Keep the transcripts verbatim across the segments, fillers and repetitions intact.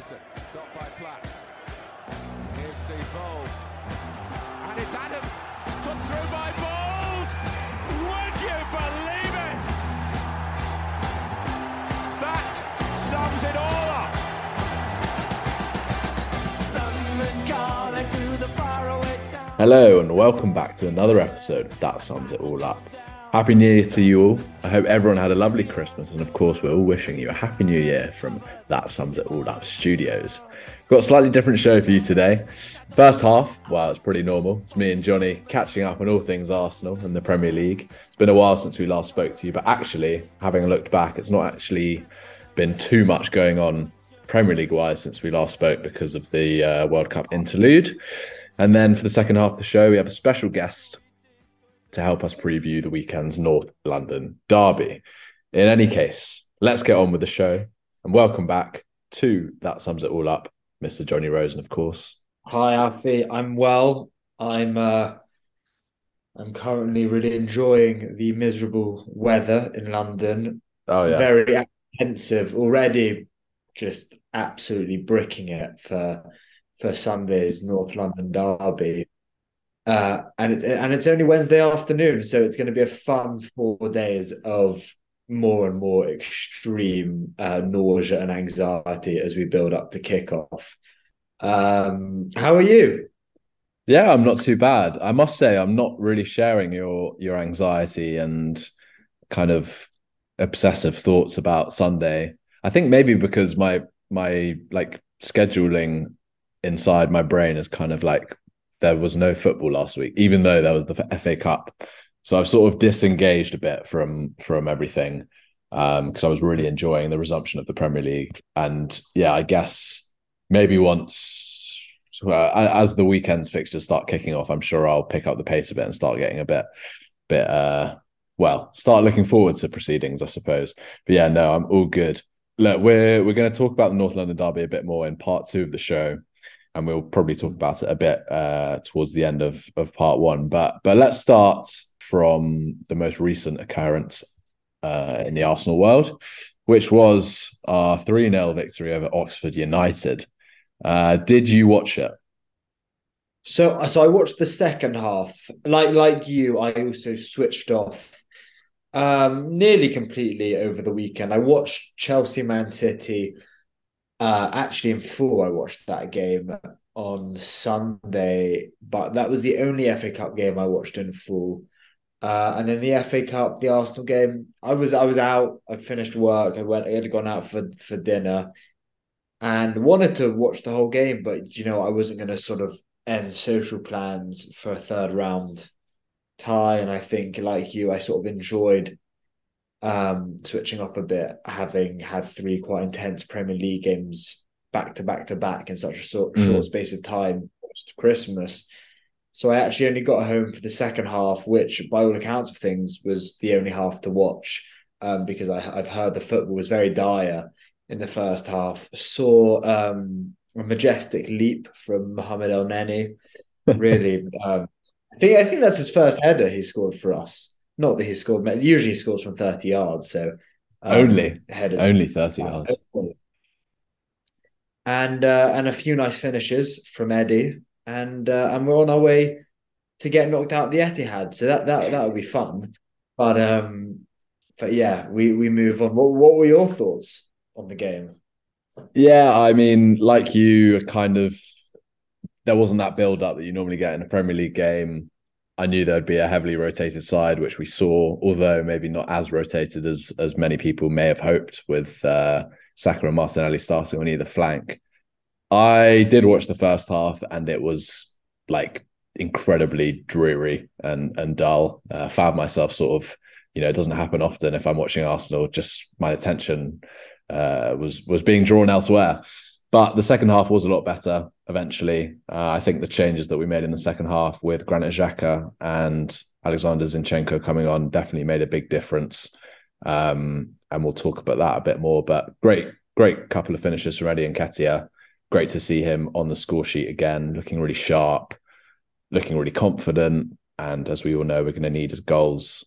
Atkinson, stopped by Platt. Here's Steve Bold. And it's Adams, put through by Bold! Would you believe it? That sums it all up! Hello and welcome back to another episode of That Sums It All Up. Happy New Year to you all. I hope everyone had a lovely Christmas, and of course we're all wishing you a Happy New Year from That Sums It All Up Studios. Got a slightly different show for you today. First half, well, it's pretty normal. It's me and Johnny catching up on all things Arsenal and the Premier League. It's been a while since we last spoke to you, but actually, having looked back, it's not actually been too much going on Premier League-wise since we last spoke because of the uh, World Cup interlude. And then for the second half of the show, we have a special guest to help us preview the weekend's North London Derby. In any case, let's get on with the show and welcome back to That Sums It All Up, Mister Johnny Rosen, of course. Hi, Alfie. I'm well. I'm uh, I'm currently really enjoying the miserable weather in London. Oh yeah, very apprehensive already. Just absolutely bricking it for for Sunday's North London Derby. Uh, and it, and it's only Wednesday afternoon, so it's going to be a fun four days of more and more extreme uh, nausea and anxiety as we build up to kickoff. Um, how are you? Yeah, I'm not too bad. I must say, I'm not really sharing your your anxiety and kind of obsessive thoughts about Sunday. I think maybe because my my like scheduling inside my brain is kind of like, there was no football last week, even though there was the F A Cup. So I've sort of disengaged a bit from from everything because um, I was really enjoying the resumption of the Premier League. And yeah, I guess maybe once, well, as the weekend's fixtures start kicking off, I'm sure I'll pick up the pace a bit and start getting a bit, bit uh, well, start looking forward to proceedings, I suppose. But yeah, no, I'm all good. Look, we're, we're going to talk about the North London Derby a bit more in part two of the show. And we'll probably talk about it a bit uh, towards the end of, of part one. But but let's start from the most recent occurrence uh, in the Arsenal world, which was our three nil victory over Oxford United. Uh, did you watch it? So so I watched the second half. Like like you, I also switched off um, nearly completely over the weekend. I watched Chelsea Man City. Uh, actually, in full, I watched that game on Sunday, but that was the only F A Cup game I watched in full. Uh, and then the F A Cup, the Arsenal game, I was I was out. I'd finished work. I went. I had gone out for, for dinner, and wanted to watch the whole game, but you know I wasn't going to sort of end social plans for a third round tie. And I think, like you, I sort of enjoyed Um, switching off a bit, having had three quite intense Premier League games back to back to back in such a short, mm. short space of time post Christmas. So I actually only got home for the second half, which by all accounts of things was the only half to watch um, because I, I've heard the football was very dire in the first half. Saw um, a majestic leap from Mohamed Elneny. Really, um, I think I think that's his first header he scored for us. Not that he scored, usually he scores from thirty yards. So um, only, only thirty yards. And uh, and a few nice finishes from Eddie. And uh, and we're on our way to get knocked out the Etihad. So that that that would be fun. But um, but yeah, we, we move on. What what were your thoughts on the game? Yeah, I mean, like you, kind of, there wasn't that build up that you normally get in a Premier League game. I knew there'd be a heavily rotated side, which we saw, although maybe not as rotated as as many people may have hoped, with uh, Saka and Martinelli starting on either flank. I did watch the first half, and it was like incredibly dreary and and dull. Uh, found myself sort of, you know, it doesn't happen often if I'm watching Arsenal. Just my attention uh, was was being drawn elsewhere. But the second half was a lot better eventually. Uh, I think the changes that we made in the second half with Granit Xhaka and Alexander Zinchenko coming on definitely made a big difference. Um, and we'll talk about that a bit more. But great, great couple of finishes from Eddie Nketiah. Great to see him on the score sheet again, looking really sharp, looking really confident. And as we all know, we're going to need his goals.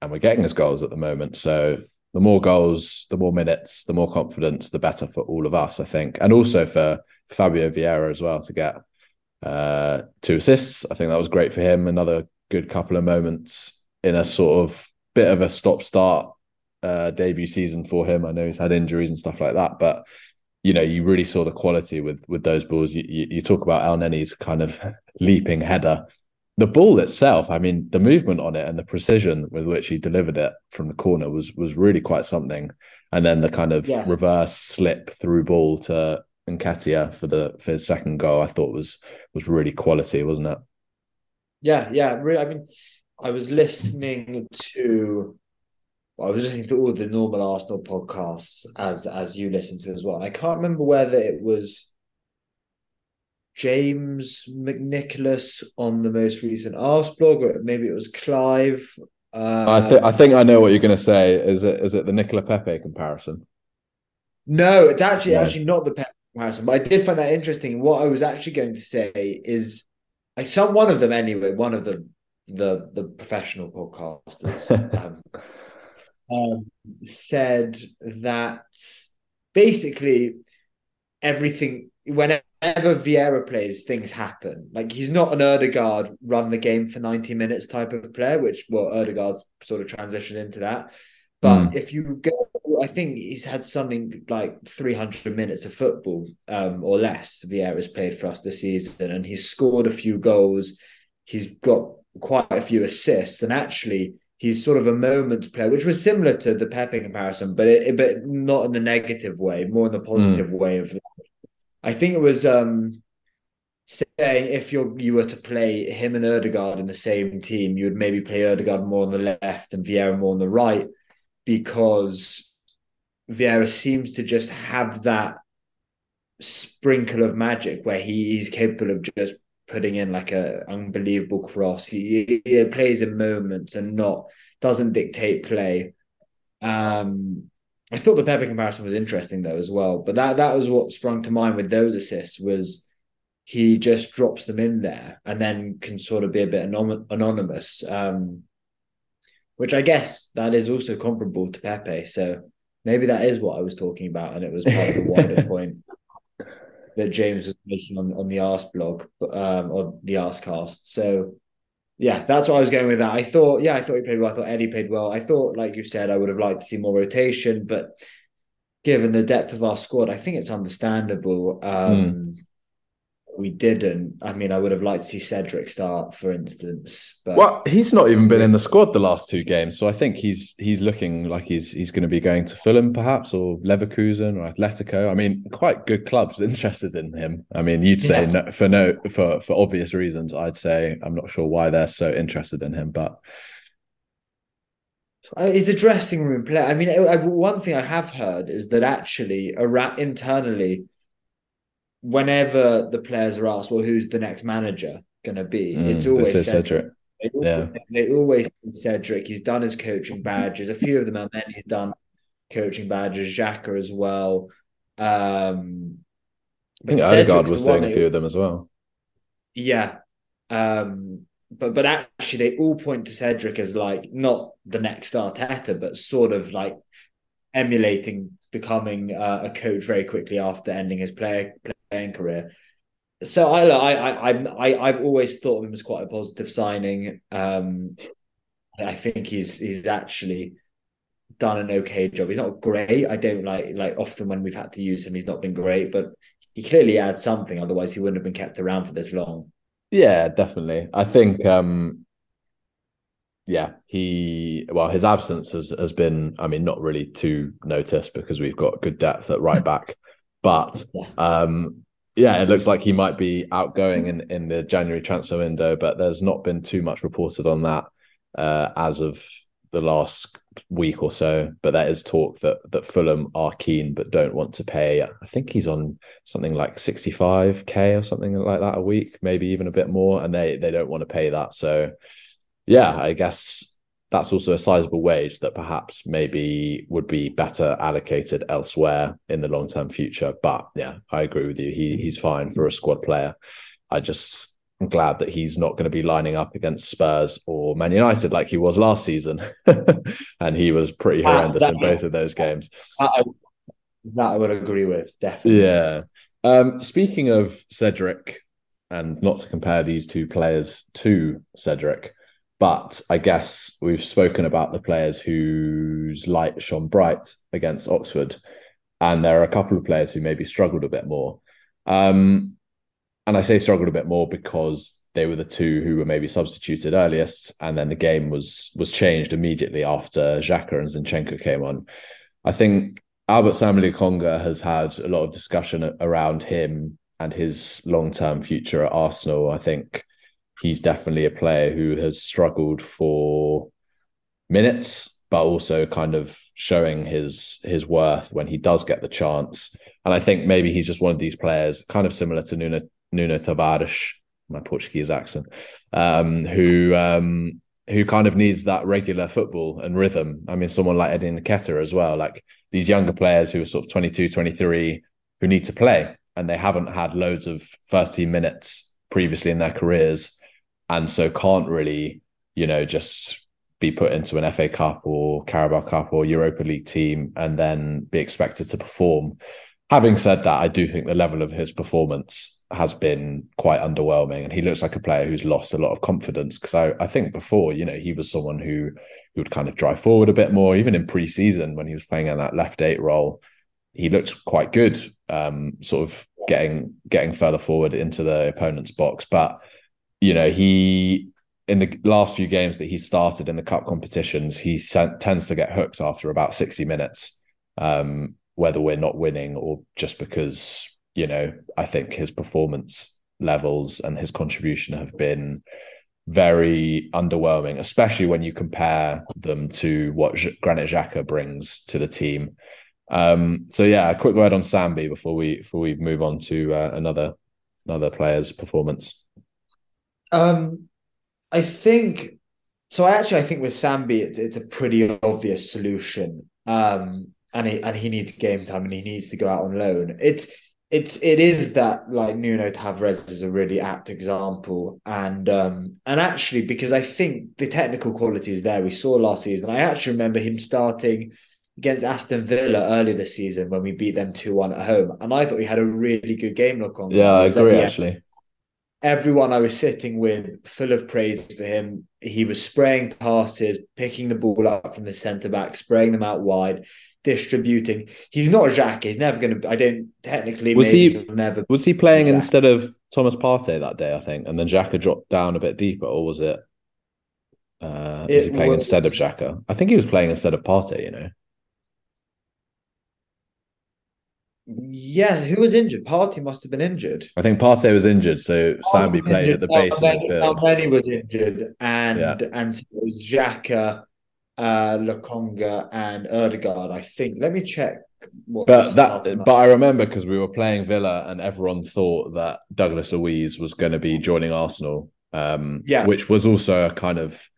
And we're getting his goals at the moment. So the more goals, the more minutes, the more confidence, the better for all of us, I think. And also for Fabio Vieira as well to get uh, two assists. I think that was great for him. Another good couple of moments in a sort of bit of a stop-start uh, debut season for him. I know he's had injuries and stuff like that, but you know, you really saw the quality with with those balls. You, you, you talk about Elneny's kind of leaping header. The ball itself, I mean, the movement on it and the precision with which he delivered it from the corner was was really quite something. And then the kind of yeah. reverse slip through ball to Nketiah for the for his second goal, I thought was was really quality, wasn't it? Yeah, yeah. Really, I mean, I was listening to. I was listening to all the normal Arsenal podcasts as as you listen to as well. And I can't remember whether it was James McNicholas on the most recent Arsenal blog, or maybe it was Clive. Um, I think I think I know what you're going to say. Is it is it the Nicola Pepe comparison? No, it's actually no. actually not the Pepe comparison. But I did find that interesting. What I was actually going to say is, like, some one of them anyway. One of them, the the professional podcasters. Um, Um, said that basically everything, whenever Vieira plays, things happen. Like, he's not an Odegaard run the game for ninety minutes type of player, which, well, Odegaard's sort of transitioned into that. But mm. if you go, I think he's had something like three hundred minutes of football um, or less. Vieira's played for us this season, and he's scored a few goals. He's got quite a few assists, and actually he's sort of a moment player, which was similar to the Pepe comparison, but it, but not in the negative way, more in the positive mm. way of. I think it was um, saying if you you were to play him and Odegaard in the same team, you would maybe play Odegaard more on the left and Vieira more on the right, because Vieira seems to just have that sprinkle of magic where he, he's capable of just putting in like a unbelievable cross. He, he plays in moments and not doesn't dictate play. Um, I thought the Pepe comparison was interesting though as well. But that that was what sprung to mind with those assists, was he just drops them in there and then can sort of be a bit anom- anonymous, um, which I guess that is also comparable to Pepe. So maybe that is what I was talking about, and it was part of the wider point that James was making on, on the Arse blog, um, or the Arsecast. So, yeah, that's what I was going with that. I thought, yeah, I thought he played well. I thought Eddie played well. I thought, like you said, I would have liked to see more rotation, but given the depth of our squad, I think it's understandable. Um, mm. We didn't. I mean, I would have liked to see Cedric start, for instance. But... Well, he's not even been in the squad the last two games, so I think he's he's looking like he's he's going to be going to Fulham, perhaps, or Leverkusen or Atletico. I mean, quite good clubs interested in him. I mean, you'd say yeah. no, for no for for obvious reasons. I'd say I'm not sure why they're so interested in him, but he's a dressing room player. I mean, one thing I have heard is that actually, around internally, whenever the players are asked, well, who's the next manager going to be? Mm, it's always Cedric. Cedric. They always, yeah. they always Cedric. He's done his coaching badges. A few of them, Elneny's done coaching badges. Xhaka as well. Um, but I think Odegaard was doing a few of them as well. Yeah. Um, but but actually, they all point to Cedric as, like, not the next Arteta, but sort of like emulating becoming uh, a coach very quickly after ending his player. player career. So I, I, I, I've always thought of him as quite a positive signing. Um, I think he's he's actually done an okay job. He's not great. I don't like like often when we've had to use him, he's not been great, but he clearly adds something. Otherwise, he wouldn't have been kept around for this long. Yeah, definitely. I think. Um, yeah, he well, his absence has has been. I mean, not really too noticed because we've got good depth at right back. But um, yeah, it looks like he might be outgoing in, in the January transfer window, but there's not been too much reported on that uh, as of the last week or so. But there is talk that that Fulham are keen but don't want to pay. I think he's on something like sixty-five K or something like that a week, maybe even a bit more, and they, they don't want to pay that. So yeah, I guess that's also a sizable wage that perhaps maybe would be better allocated elsewhere in the long-term future. But yeah, I agree with you. He he's fine for a squad player. I just I'm glad that he's not going to be lining up against Spurs or Man United like he was last season. And he was pretty horrendous ah, that, in both of those games. That I, that I would agree with, definitely. Yeah. Um, speaking of Cedric, and not to compare these two players to Cedric, but I guess we've spoken about the players whose light shone bright against Oxford. And there are a couple of players who maybe struggled a bit more. Um, and I say struggled a bit more because they were the two who were maybe substituted earliest, and then the game was was changed immediately after Xhaka and Zinchenko came on. I think Albert Sambi Lokonga has had a lot of discussion around him and his long-term future at Arsenal. I think he's definitely a player who has struggled for minutes, but also kind of showing his his worth when he does get the chance. And I think maybe he's just one of these players, kind of similar to Nuno, Nuno Tavares, my Portuguese accent, um, who um, who kind of needs that regular football and rhythm. I mean, someone like Eddie Nketiah as well, like these younger players who are sort of twenty-two, twenty-three, who need to play, and they haven't had loads of first-team minutes previously in their careers, and so can't really, you know, just be put into an F A Cup or Carabao Cup or Europa League team and then be expected to perform. Having said that, I do think the level of his performance has been quite underwhelming, and he looks like a player who's lost a lot of confidence, because I, I think before, you know, he was someone who, who would kind of drive forward a bit more. Even in pre-season when he was playing in that left eight role, he looked quite good, um, sort of getting getting further forward into the opponent's box. But, you know, he... in the last few games that he started in the cup competitions, he sent, tends to get hooked after about sixty minutes, um, whether we're not winning or just because, you know, I think his performance levels and his contribution have been very underwhelming, especially when you compare them to what Granit Xhaka brings to the team. Um, so, yeah, a quick word on Sambi before we before we move on to uh, another another player's performance. Um. I think, so I actually, I think with Sambi, it, it's a pretty obvious solution. Um, and he, and he needs game time, and he needs to go out on loan. It's, it's, it is that, like, Nuno Tavares is a really apt example. And, um, and actually, because I think the technical quality is there. We saw last season, I actually remember him starting against Aston Villa earlier this season when we beat them two one at home. And I thought he had a really good game, Lokonga. Yeah, I agree, actually. Everyone I was sitting with, full of praise for him. He was spraying passes, picking the ball up from the centre-back, spraying them out wide, distributing. He's not Xhaka. He's never going to... I don't... Technically, was maybe he, he'll never... Was he playing Xhaka instead of Thomas Partey that day, I think? And then Xhaka dropped down a bit deeper, or was it... Uh, it was he playing was, instead of Xhaka? I think he was playing instead of Partey, you know? Yeah, who was injured? Partey must have been injured. I think Partey was injured, so Sambi oh, played injured. at the base oh, of the field. Almeni was injured, and yeah. and so it was Xhaka, uh, Lokonga, and Odegaard, I think. Let me check. What but that, but I remember because we were playing Villa, and everyone thought that Douglas Luiz was going to be joining Arsenal, um, yeah. which was also a kind of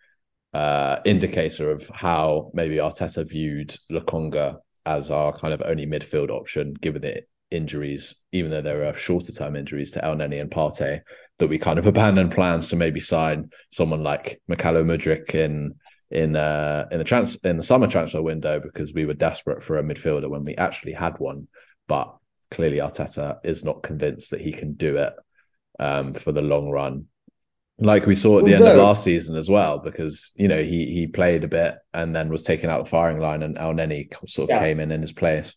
uh, indicator of how maybe Arteta viewed Lokonga as our kind of only midfield option, given the injuries, even though there are shorter-term injuries to Elneny and Partey, that we kind of abandoned plans to maybe sign someone like Mykhailo Mudryk in in uh, in the trans in the summer transfer window, because we were desperate for a midfielder when we actually had one. But clearly, Arteta is not convinced that he can do it um, for the long run, like we saw at the Although, end of last season as well, because, you know, he he played a bit and then was taken out the firing line, and Elneny sort of yeah. came in in his place.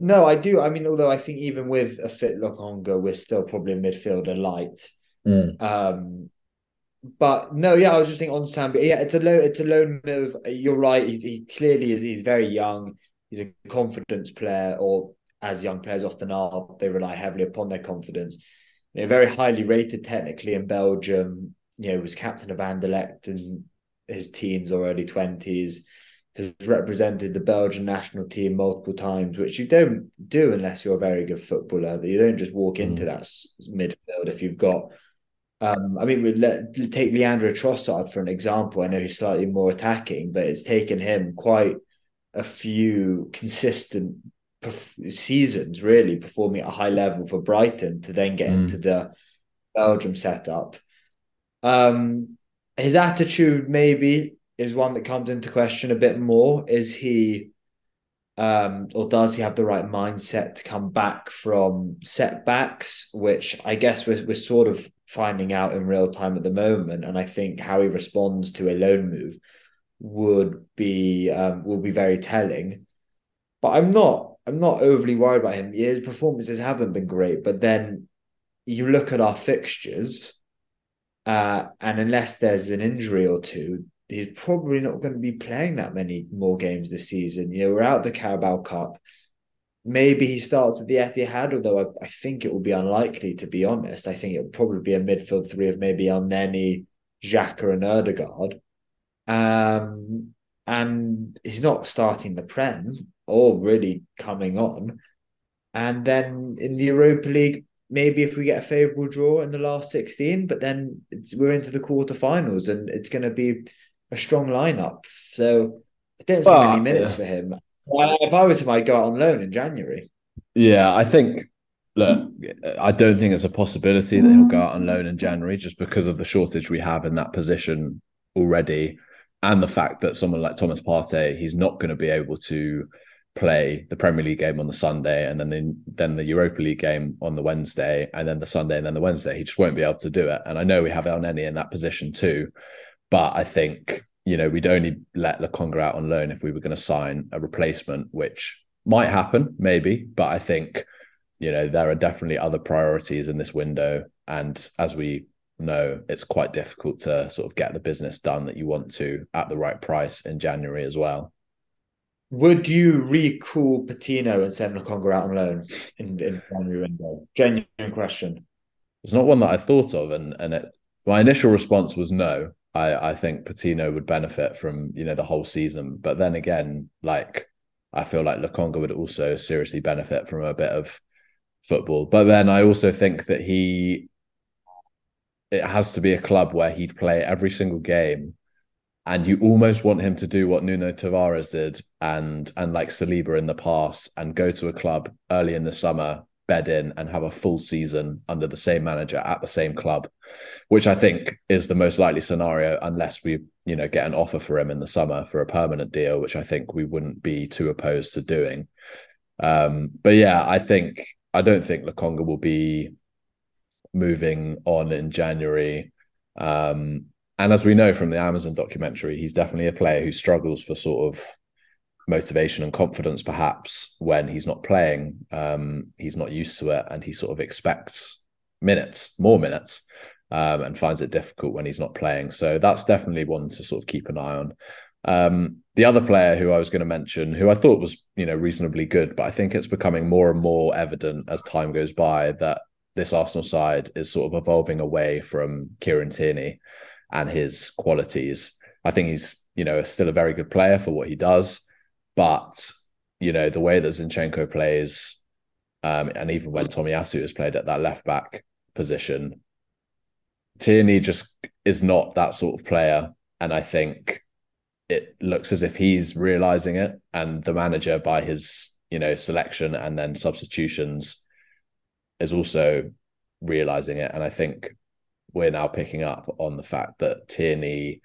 No, I do. I mean, although I think even with a fit Lokonga, we're still probably a midfielder light. Mm. Um, but no, yeah, I was just thinking on Sambi. Yeah, it's a low, it's a loan move. You're right. He's, he clearly is. He's very young. He's a confidence player, or as young players often are, they rely heavily upon their confidence. You know, very highly rated technically in Belgium. You know, was captain of Anderlecht in his teens or early twenties. Has represented the Belgian national team multiple times, which you don't do unless you're a very good footballer. You don't just walk into mm. that midfield if you've got... Um, I mean, we let take Leandro Trossard for an example. I know he's slightly more attacking, but it's taken him quite a few consistent seasons really performing at a high level for Brighton to then get mm. into the Belgium setup. Um, his attitude maybe is one that comes into question a bit more. Is he, um, or does he have the right mindset to come back from setbacks, which I guess we're, we're sort of finding out in real time at the moment. And I think how he responds to a loan move would be um, will be very telling. But I'm not I'm not overly worried about him. His performances haven't been great, but then you look at our fixtures, uh, and unless there's an injury or two, he's probably not going to be playing that many more games this season. You know, we're out the Carabao Cup. Maybe he starts at the Etihad, although I, I think it will be unlikely, to be honest. I think it'll probably be a midfield three of maybe Elneny, Xhaka and Odegaard. Um, and he's not starting the Prem or really coming on. And then in the Europa League, maybe if we get a favourable draw in the last sixteen, but then it's, we're into the quarterfinals and it's going to be a strong lineup. So I don't see well, many minutes yeah. for him. If I was him, I'd go out on loan in January. Yeah, I think, look, I don't think it's a possibility that he'll go out on loan in January just because of the shortage we have in that position already. And the fact that someone like Thomas Partey, he's not going to be able to play the Premier League game on the Sunday and then the, then the Europa League game on the Wednesday and then the Sunday and then the Wednesday. He just won't be able to do it. And I know we have Elneny in that position too. But I think, you know, we'd only let Lokonga out on loan if we were going to sign a replacement, which might happen, maybe. But I think, you know, there are definitely other priorities in this window. And as we know, it's quite difficult to sort of get the business done that you want to at the right price in January as well. Would you recall Patino and send Lokonga out on loan in, in January window? Genuine question. It's not one that I thought of, and and it, my initial response was no. I, I think Patino would benefit from, you know, the whole season, but then again, like I feel like Lokonga would also seriously benefit from a bit of football. But then I also think that he, it has to be a club where he'd play every single game. And you almost want him to do what Nuno Tavares did and and like Saliba in the past and go to a club early in the summer, bed in and have a full season under the same manager at the same club, which I think is the most likely scenario unless we, you know, get an offer for him in the summer for a permanent deal, which I think we wouldn't be too opposed to doing. Um, but yeah, I think I don't think Lokonga will be moving on in January. Um And as we know from the Amazon documentary, he's definitely a player who struggles for sort of motivation and confidence, perhaps, when he's not playing. Um, he's not used to it and he sort of expects minutes, more minutes, um, and finds it difficult when he's not playing. So that's definitely one to sort of keep an eye on. Um, the other player who I was going to mention, who I thought was, you know, reasonably good, but I think it's becoming more and more evident as time goes by that this Arsenal side is sort of evolving away from Kieran Tierney and his qualities. I think he's, you know, still a very good player for what he does, but, you know, the way that Zinchenko plays, um, and even when Tomiyasu has played at that left-back position, Tierney just is not that sort of player, and I think it looks as if he's realising it, and the manager, by his, you know, selection and then substitutions, is also realising it, and I think we're now picking up on the fact that Tierney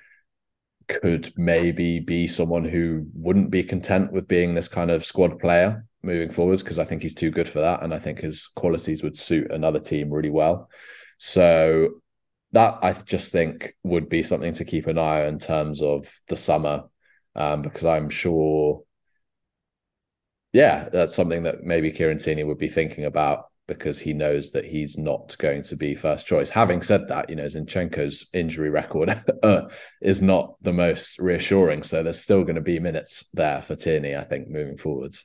could maybe be someone who wouldn't be content with being this kind of squad player moving forwards, because I think he's too good for that. And I think his qualities would suit another team really well. So that, I just think, would be something to keep an eye on in terms of the summer, um, because I'm sure, yeah, that's something that maybe Kieran Tierney would be thinking about, because he knows that he's not going to be first choice. Having said that, you know, Zinchenko's injury record is not the most reassuring. So there's still going to be minutes there for Tierney, I think, moving forwards.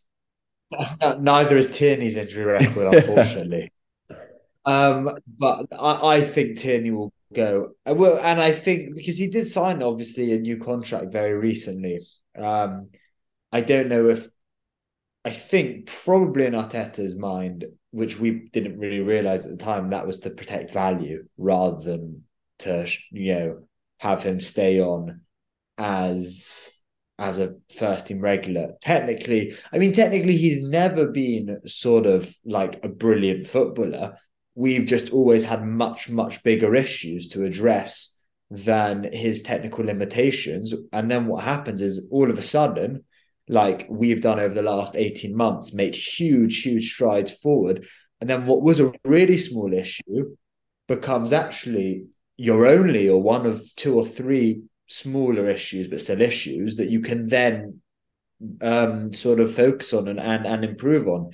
Neither is Tierney's injury record, unfortunately. um, but I, I think Tierney will go. Well, and I think because he did sign, obviously, a new contract very recently. Um, I don't know if, I think probably in Arteta's mind, which we didn't really realise at the time, that was to protect value rather than to, you know, have him stay on as as a first-team regular. Technically, I mean, technically he's never been sort of like a brilliant footballer, we've just always had much, much bigger issues to address than his technical limitations. And then what happens is all of a sudden, like we've done over the last eighteen months, make huge, huge strides forward. And then what was a really small issue becomes actually your only or one of two or three smaller issues, but still issues that you can then um, sort of focus on and, and, and improve on,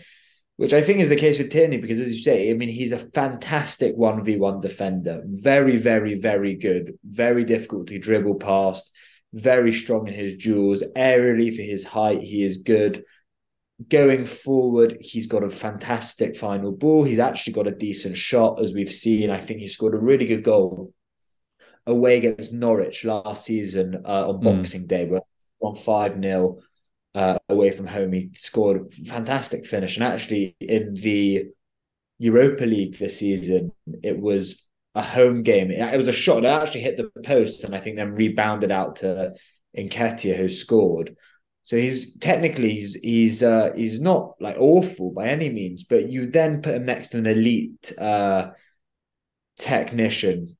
which I think is the case with Tierney, because as you say, I mean, he's a fantastic one v one defender. Very, very, very good. Very difficult to dribble past. Very strong in his duels. Aerially for his height, he is good. Going forward, he's got a fantastic final ball. He's actually got a decent shot, as we've seen. I think he scored a really good goal away against Norwich last season uh, on Boxing mm. Day. We're on five nil uh, away from home. He scored a fantastic finish. And actually, in the Europa League this season, it was a home game. It was a shot that actually hit the post and I think then rebounded out to Nketiah, who scored. So he's technically he's he's, uh, he's not like awful by any means, but you then put him next to an elite uh, technician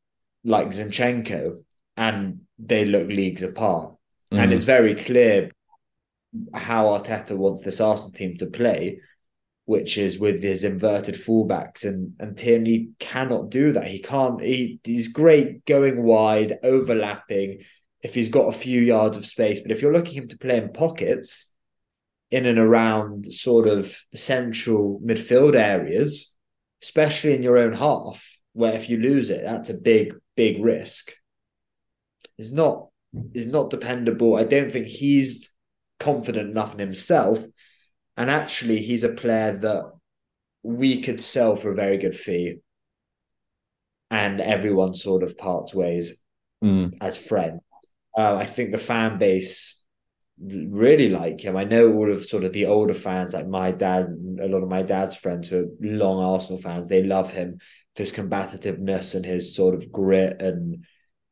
like Zinchenko, and they look leagues apart. Mm-hmm. And it's very clear how Arteta wants this Arsenal team to play, which is with his inverted fullbacks, and and Tierney cannot do that. He can't. He he's great going wide, overlapping, if he's got a few yards of space. But if you're looking him to play in pockets, in and around sort of the central midfield areas, especially in your own half, where if you lose it, that's a big, big risk. It's not, it's not dependable. I don't think he's confident enough in himself. And actually, he's a player that we could sell for a very good fee. And everyone sort of parts ways mm. as friends. Uh, I think the fan base really like him. I know all of sort of the older fans, like my dad, a lot of my dad's friends who are long Arsenal fans, they love him for his combativeness and his sort of grit and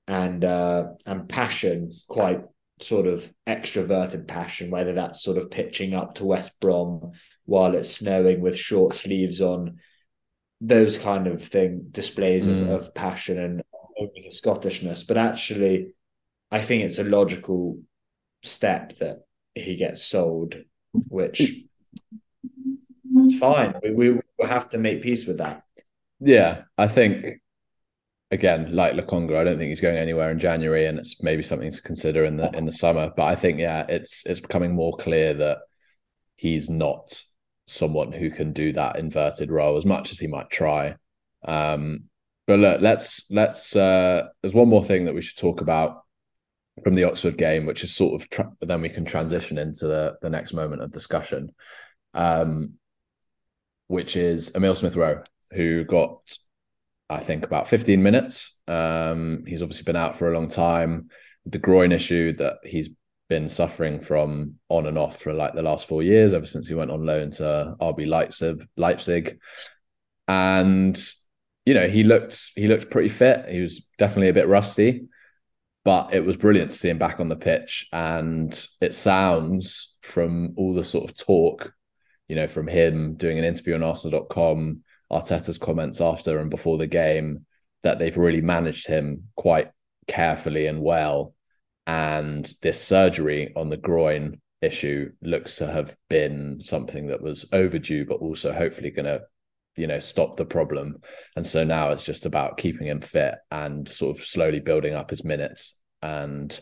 and uh, and passion, quite sort of extroverted passion, whether that's sort of pitching up to West Brom while it's snowing with short sleeves on, those kind of thing, displays mm. of, of passion and owning his Scottishness. But actually, I think it's a logical step that he gets sold, which it's fine. We, we will have to make peace with that. Yeah, I think, again, like Lokonga, I don't think he's going anywhere in January, and it's maybe something to consider in the in the summer. But I think, yeah, it's it's becoming more clear that he's not someone who can do that inverted role as much as he might try. Um, but look, let's let's. Uh, there's one more thing that we should talk about from the Oxford game, which is sort of tra- then we can transition into the, the next moment of discussion, um, which is Emile Smith Rowe, who got, I think, about fifteen minutes. Um, he's obviously been out for a long time. The groin issue that he's been suffering from on and off for like the last four years, ever since he went on loan to R B Leipzig, Leipzig. And, you know, he looked, he looked pretty fit. He was definitely a bit rusty, but it was brilliant to see him back on the pitch. And it sounds from all the sort of talk, you know, from him doing an interview on Arsenal dot com, Arteta's comments after and before the game, that they've really managed him quite carefully and well. And this surgery on the groin issue looks to have been something that was overdue, but also hopefully going to, you know, stop the problem. And so now it's just about keeping him fit and sort of slowly building up his minutes. And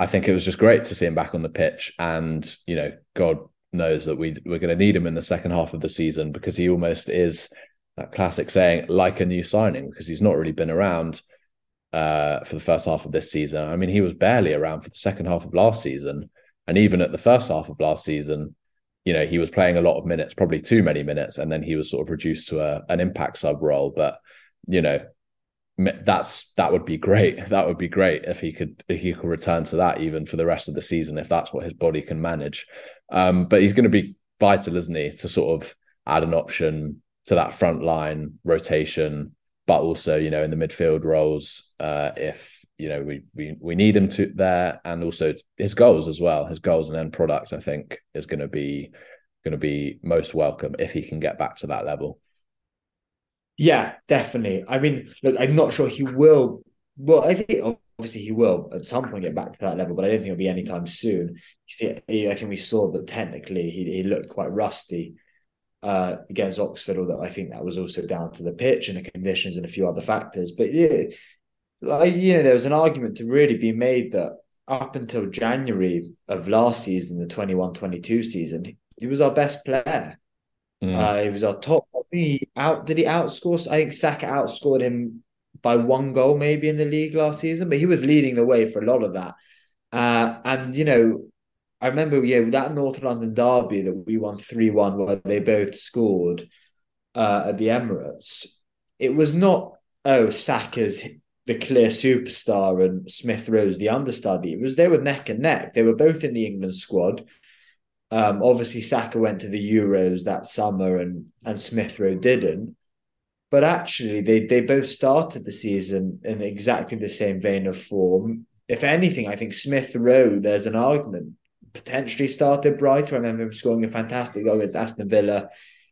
I think it was just great to see him back on the pitch. And, you know, God knows that we, we're going to need him in the second half of the season, because he almost is, that classic saying, like a new signing, because he's not really been around uh, for the first half of this season. I mean, he was barely around for the second half of last season. And even at the first half of last season, you know, he was playing a lot of minutes, probably too many minutes, and then he was sort of reduced to a, an impact sub role. But, you know, that's that would be great. That would be great if he could if he could return to that even for the rest of the season, if that's what his body can manage. Um, but he's going to be vital, isn't he, to sort of add an option to that front line rotation, but also, you know, in the midfield roles, uh, if, you know, we we we need him to there, and also his goals as well. His goals and end product, I think, is going to be going to be most welcome if he can get back to that level. Yeah, definitely. I mean, look, I'm not sure he will. Well, I think obviously he will at some point get back to that level, but I don't think it'll be anytime soon. You see, I think we saw that technically he, he looked quite rusty uh, against Oxford, although I think that was also down to the pitch and the conditions and a few other factors. But yeah, like, you know, there was an argument to really be made that up until January of last season, the twenty-one twenty-two season, he was our best player. Mm. Uh, he was our top. I think he out did he outscore? I think Saka outscored him by one goal, maybe, in the league last season, but he was leading the way for a lot of that. Uh, and you know, I remember, yeah, that North London Derby that we won three one, where they both scored uh, at the Emirates. It was not, oh, Saka's the clear superstar and Smith Rowe's the understudy. It was they were neck and neck. They were both in the England squad. Um, obviously, Saka went to the Euros that summer, and and Smith Rowe didn't. But actually, they they both started the season in exactly the same vein of form. If anything, I think Smith Rowe, there's an argument, potentially started brighter. I remember him scoring a fantastic goal against Aston Villa.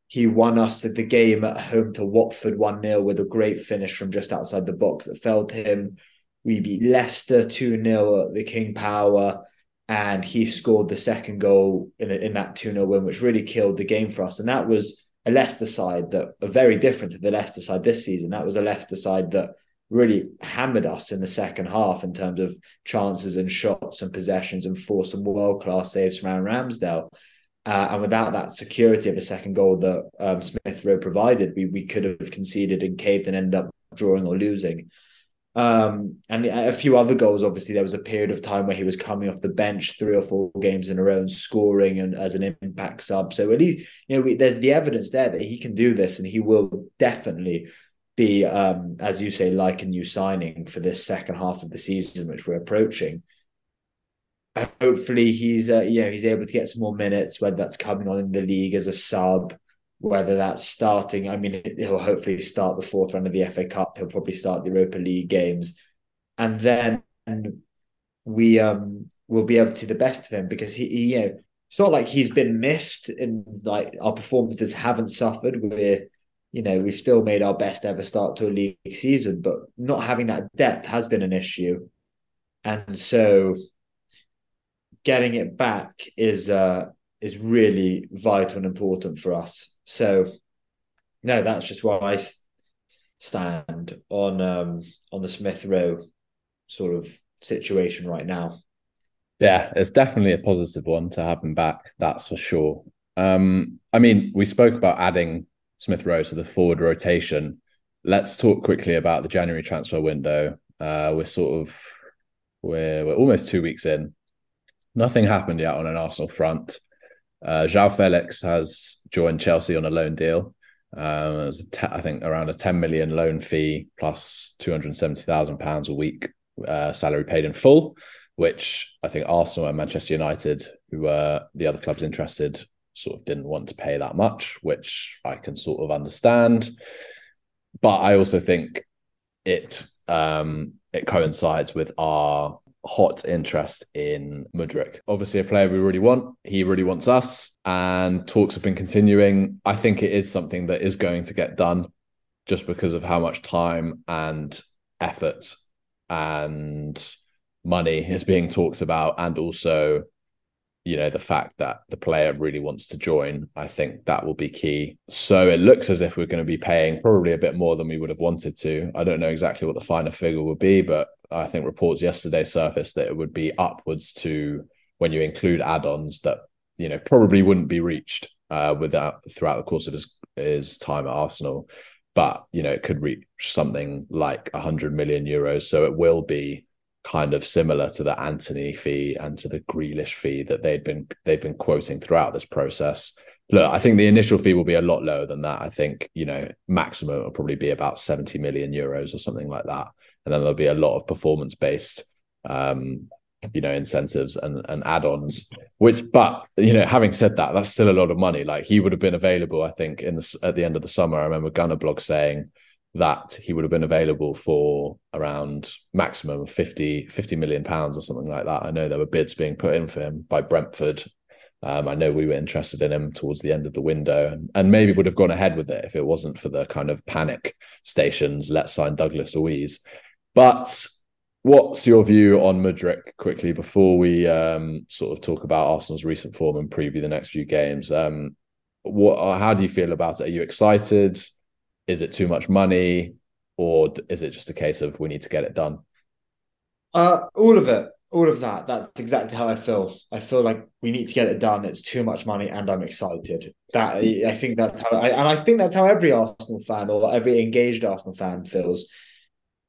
He won us the game at home to Watford one nil with a great finish from just outside the box that felled him. We beat Leicester two nil at the King Power, and he scored the second goal in, in that two nil win, which really killed the game for us. And that was a Leicester side that are very different to the Leicester side this season. That was a Leicester side that really hammered us in the second half in terms of chances and shots and possessions, and forced some world-class saves from Aaron Ramsdale. Uh, and without that security of a second goal that um, Smith Rowe provided, we we could have conceded and caved and ended up drawing or losing. Um, and a few other goals, obviously. There was a period of time where he was coming off the bench three or four games in a row and scoring and as an impact sub. So at least, you know, we, there's the evidence there that he can do this, and he will definitely be, um, as you say, like a new signing for this second half of the season, which we're approaching. Hopefully he's uh, you know, he's able to get some more minutes, whether that's coming on in the league as a sub, whether that's starting. I mean, he'll hopefully start the fourth round of the F A Cup. He'll probably start the Europa League games. And then we um will be able to see the best of him, because he, he you know, it's not like he's been missed, and like our performances haven't suffered. We're, you know, we've still made our best ever start to a league season, but not having that depth has been an issue. And so getting it back is uh, is really vital and important for us. So, no, that's just where I stand on um, on the Smith Rowe sort of situation right now. Yeah, it's definitely a positive one to have him back, that's for sure. Um, I mean, we spoke about adding Smith Rowe to the forward rotation. Let's talk quickly about the January transfer window. Uh, we're sort of, we're, we're almost two weeks in. Nothing happened yet on an Arsenal front. Uh, Zhao Felix has joined Chelsea on a loan deal. Um, it was a te- I think around a ten million loan fee plus two hundred seventy thousand pounds a week uh, salary paid in full, which I think Arsenal and Manchester United, who were the other clubs interested, sort of didn't want to pay that much, which I can sort of understand. But I also think it um, it coincides with our hot interest in Mudryk. Obviously a player we really want. He really wants us, and talks have been continuing. I think it is something that is going to get done, just because of how much time and effort and money is being talked about, and also, you know, the fact that the player really wants to join. I think that will be key. So it looks as if we're going to be paying probably a bit more than we would have wanted to. I don't know exactly what the final figure will be, but I think reports yesterday surfaced that it would be upwards to, when you include add-ons, that, you know, probably wouldn't be reached uh, without throughout the course of his, his time at Arsenal. But, you know, it could reach something like one hundred million euros. So it will be kind of similar to the Antony fee and to the Grealish fee that they've been they've been quoting throughout this process. Look, I think the initial fee will be a lot lower than that. I think, you know, maximum will probably be about seventy million euros or something like that. And then there'll be a lot of performance-based, um, you know, incentives and, and add-ons, which, but, you know, having said that, that's still a lot of money. Like, he would have been available, I think, in the, at the end of the summer. I remember Gunner Blog saying that he would have been available for around maximum of fifty million pounds or something like that. I know there were bids being put in for him by Brentford Um, I know we were interested in him towards the end of the window, and, and maybe would have gone ahead with it if it wasn't for the kind of panic stations, let's sign Douglas Luiz. But what's your view on Mudryk quickly before we um, sort of talk about Arsenal's recent form and preview the next few games? Um, what, how do you feel about it? Are you excited? Is it too much money? Or is it just a case of we need to get it done? Uh, all of it. All of that. That's exactly how I feel. I feel like we need to get it done. It's too much money and I'm excited. That I think that's how I, and I think that's how every Arsenal fan or every engaged Arsenal fan feels.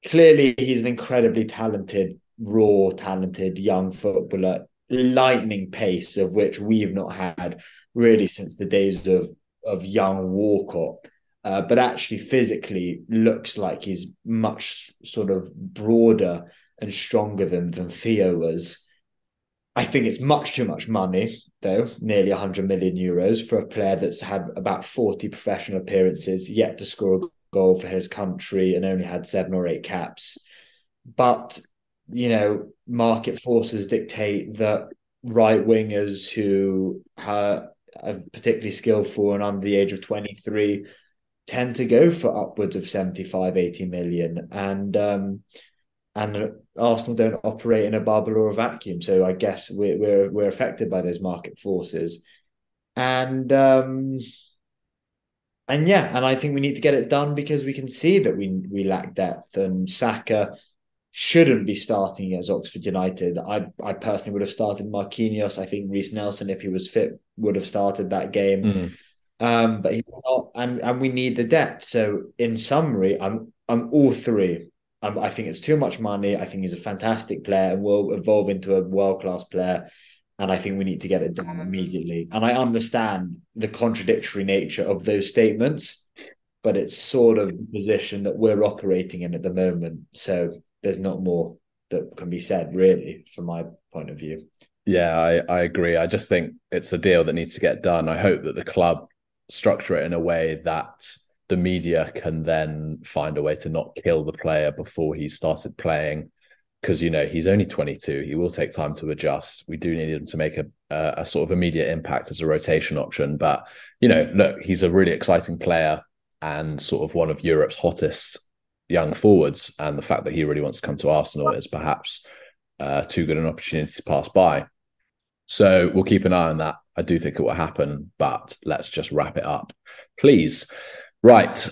Clearly, he's an incredibly talented, raw, talented young footballer, lightning pace of which we've not had really since the days of, of young Walcott. Uh, but actually physically looks like he's much sort of broader and stronger than, than Theo was. I think it's much too much money, though, nearly one hundred million euros for a player that's had about forty professional appearances, yet to score a goal for his country and only had seven or eight caps. But, you know, market forces dictate that right wingers who are particularly skillful and under the age of twenty-three tend to go for upwards of seventy-five, eighty million. And um, and Arsenal don't operate in a bubble or a vacuum. So I guess we're we're, we're affected by those market forces. And, um, and yeah, and I think we need to get it done because we can see that we, we lack depth, and Saka shouldn't be starting as Oxford United. I, I personally would have started Marquinhos. I think Reece Nelson, if he was fit, would have started that game. Mm-hmm. Um, but he's not, and, and we need the depth. So in summary, I'm I'm all three. Um, I think it's too much money. I think he's a fantastic player and will evolve into a world-class player. And I think we need to get it done immediately. And I understand the contradictory nature of those statements, but it's sort of the position that we're operating in at the moment. So there's not more that can be said, really, from my point of view. Yeah, I, I agree. I just think it's a deal that needs to get done. I hope that the club structure it in a way that the media can then find a way to not kill the player before he started playing, because, you know, he's only twenty-two. He will take time to adjust. We do need him to make a, a, a sort of immediate impact as a rotation option. But, you know, look, he's a really exciting player and sort of one of Europe's hottest young forwards. And the fact that he really wants to come to Arsenal is perhaps uh, too good an opportunity to pass by. So we'll keep an eye on that. I do think it will happen, but let's just wrap it up, please. Right.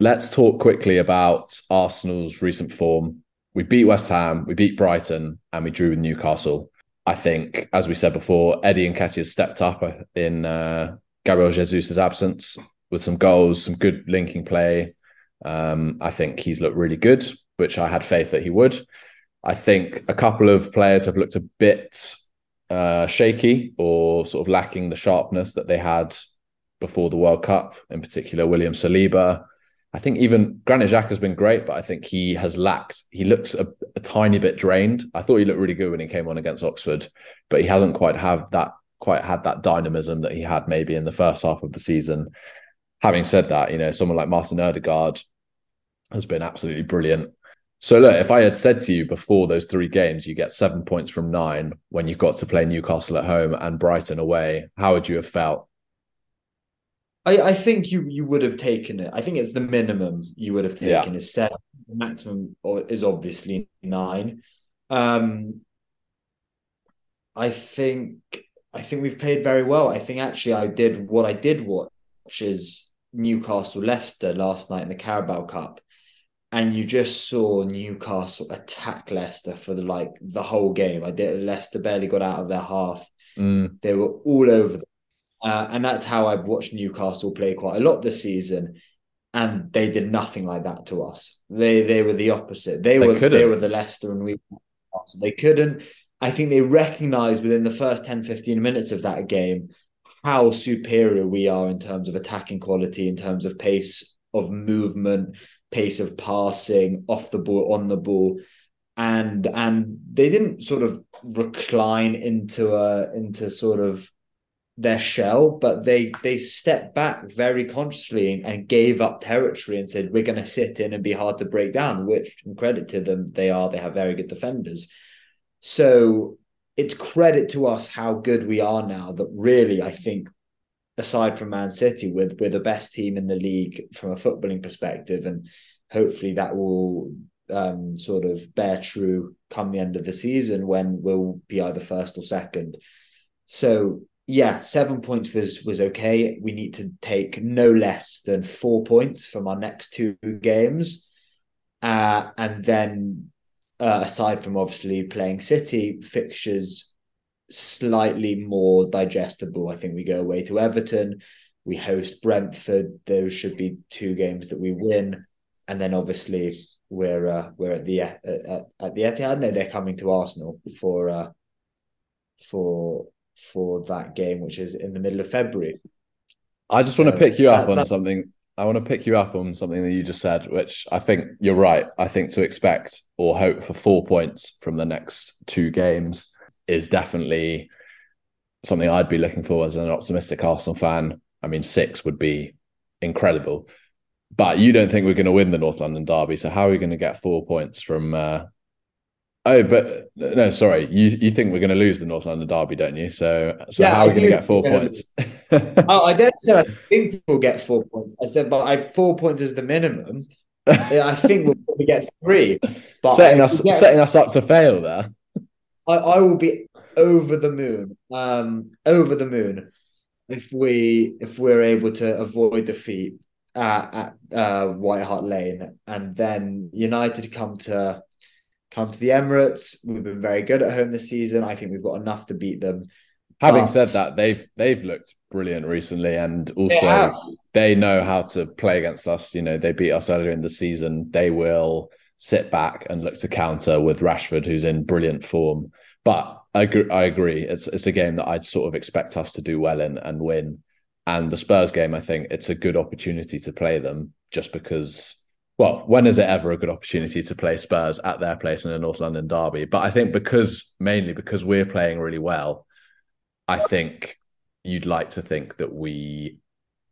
Let's talk quickly about Arsenal's recent form. We beat West Ham, we beat Brighton, and we drew with Newcastle. I think, as we said before, Eddie Nketiah has stepped up in uh, Gabriel Jesus' absence with some goals, some good linking play. Um, I think he's looked really good, which I had faith that he would. I think a couple of players have looked a bit... Uh, shaky or sort of lacking the sharpness that they had before the World Cup, in particular William Saliba. I think even Granit Xhaka has been great, but I think he has lacked. He looks a, a tiny bit drained. I thought he looked really good when he came on against Oxford, but he hasn't quite have that quite had that dynamism that he had maybe in the first half of the season. Having said that, you know, someone like Martin Odegaard has been absolutely brilliant. So look, if I had said to you before those three games, you get seven points from nine when you've got to play Newcastle at home and Brighton away, how would you have felt? I, I think you you would have taken it. I think it's the minimum you would have taken yeah. is seven. The maximum is obviously nine. Um, I think I think we've played very well. I think actually I did what I did watch is Newcastle-Leicester last night in the Carabao Cup. And you just saw Newcastle attack Leicester for the, like the whole game. I did. Leicester barely got out of their half. Mm. They were all over them. Uh, and that's how I've watched Newcastle play quite a lot this season. And they did nothing like that to us. They they were the opposite. They, they were couldn't. They were the Leicester and we were Newcastle. They couldn't. I think they recognised within the first ten, fifteen minutes of that game how superior we are in terms of attacking quality, in terms of pace of movement, pace of passing, off the ball, on the ball, and and they didn't sort of recline into a into sort of their shell, but they they stepped back very consciously and, and gave up territory and said, we're going to sit in and be hard to break down, which, in credit to them, they are. They have very good defenders. So it's credit to us how good we are now that really, I think, aside from Man City, we're, we're the best team in the league from a footballing perspective. And hopefully that will um, sort of bear true come the end of the season when we'll be either first or second. So, yeah, seven points was was okay. We need to take no less than four points from our next two games. Uh, and then, uh, aside from obviously playing City, fixtures slightly more digestible. I think we go away to Everton. We host Brentford. Those should be two games that we win. And then obviously we're uh, we're at the at, at the Etihad. No, they're coming to Arsenal for uh, for. for that game, which is in the middle of February. I just so want to pick you up that, on that... something. I want to pick you up on something that you just said, which I think you're right. I think to expect or hope for four points from the next two games is definitely something I'd be looking for as an optimistic Arsenal fan. I mean, six would be incredible. But you don't think we're going to win the North London Derby, so how are we going to get four points from... Uh, Oh, but no, sorry. You you think we're going to lose the North London Derby, don't you? So, so yeah, how are we going to get four yeah. points? oh, I don't say I think we'll get four points. I said, but I, four points is the minimum. I think we'll probably get three. But setting us get, setting us up to fail there. I, I will be over the moon, um, over the moon, if we if we're able to avoid defeat uh, at uh, White Hart Lane, and then United come to. Come to the Emirates. We've been very good at home this season. I think we've got enough to beat them. Having but... said that, they've they've looked brilliant recently, and also yeah. they know how to play against us. You know, they beat us earlier in the season. They will sit back and look to counter with Rashford, who's in brilliant form. But I agree. I agree. It's it's a game that I'd sort of expect us to do well in and win. And the Spurs game, I think it's a good opportunity to play them, just because. Well, when is it ever a good opportunity to play Spurs at their place in a North London derby? But I think because, mainly because we're playing really well, I think you'd like to think that we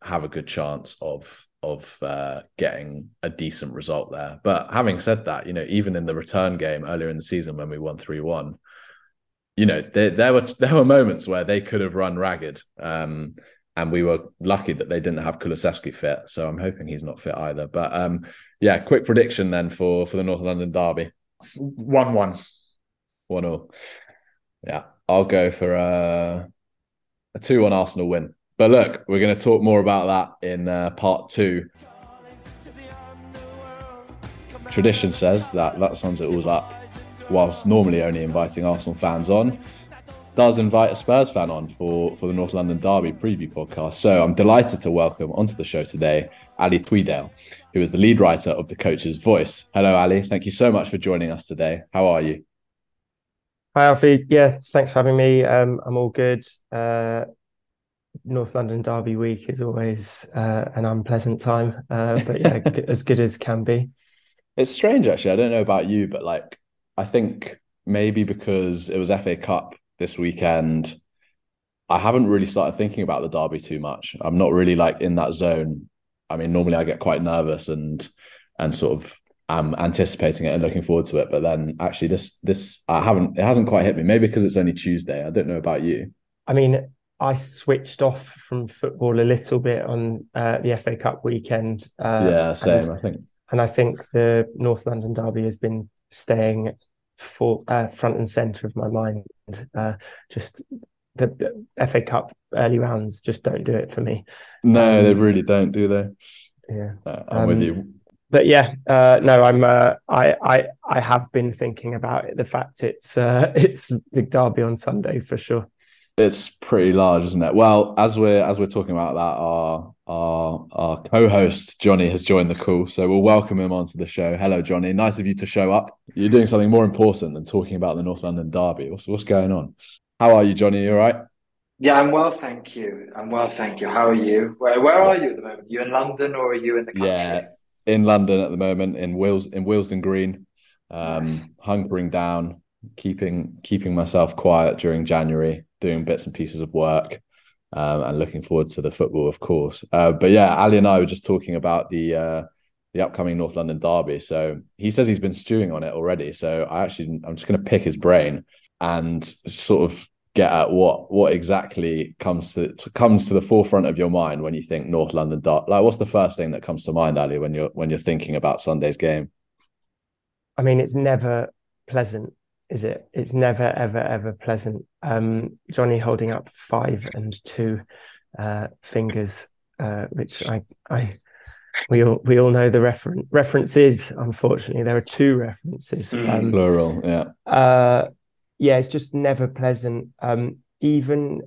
have a good chance of of uh, getting a decent result there. But having said that, you know, even in the return game earlier in the season when we won three one, you know, there, there were there were moments where they could have run ragged. Um, And we were lucky that they didn't have Kulusevski fit. So I'm hoping he's not fit either. But um, yeah, quick prediction then for, for the North London Derby. one one one all Yeah, I'll go for a, a two one Arsenal win. But look, we're going to talk more about that in uh, part two. Tradition says that that sums it all up, whilst normally only inviting Arsenal fans on. Does invite a Spurs fan on for, for the North London Derby preview podcast. So I'm delighted to welcome onto the show today, Ali Tweedale, who is the lead writer of The Coach's Voice. Hello, Ali. Thank you so much for joining us today. How are you? Hi, Alfie. Yeah, thanks for having me. Um, I'm all good. Uh, North London Derby week is always uh, an unpleasant time, uh, but yeah, as good as can be. It's strange, actually. I don't know about you, but like, I think maybe because it was F A Cup this weekend, I haven't really started thinking about the derby too much. I'm not really like in that zone. I mean, normally I get quite nervous and and sort of am anticipating it and looking forward to it. But then actually this this I haven't it hasn't quite hit me. Maybe because it's only Tuesday. I don't know about you. I mean, I switched off from football a little bit on uh, the F A Cup weekend. Uh, yeah, same. And, I think, and I think the North London Derby has been staying for uh, front and centre of my mind. Uh, just the, the F A Cup early rounds just don't do it for me. No, um, they really don't, do they? Yeah, no, I'm um, with you. But yeah, uh, no, I'm. Uh, I, I, I have been thinking about it, the fact it's uh, it's the derby on Sunday for sure. It's pretty large, isn't it? Well, as we're as we're talking about that, our our our co-host Johnny has joined the call, so we'll welcome him onto the show. Hello, Johnny. Nice of you to show up. You're doing something more important than talking about the North London Derby. What's what's going on? How are you, Johnny? You all right? Yeah, I'm well, thank you. I'm well, thank you. How are you? Where where are you at the moment? Are you in London or are you in the country? Yeah, in London at the moment, in Wills in Willesden Green, um, nice. Hunkering down, keeping keeping myself quiet during January, doing bits and pieces of work, um, and looking forward to the football, of course. Uh, but yeah, Ali and I were just talking about the uh, the upcoming North London Derby. So he says he's been stewing on it already. So I actually, I'm just going to pick his brain and sort of get at what what exactly comes to, to comes to the forefront of your mind when you think North London Derby. Like, what's the first thing that comes to mind, Ali, when you're when you're thinking about Sunday's game? I mean, it's never pleasant, is it? It's never, ever, ever pleasant. Um, Johnny holding up five and two uh, fingers, uh, which I, I, we all we all know the reference references. Unfortunately, there are two references. Um, Plural, yeah. Uh, yeah, it's just never pleasant. Um, even,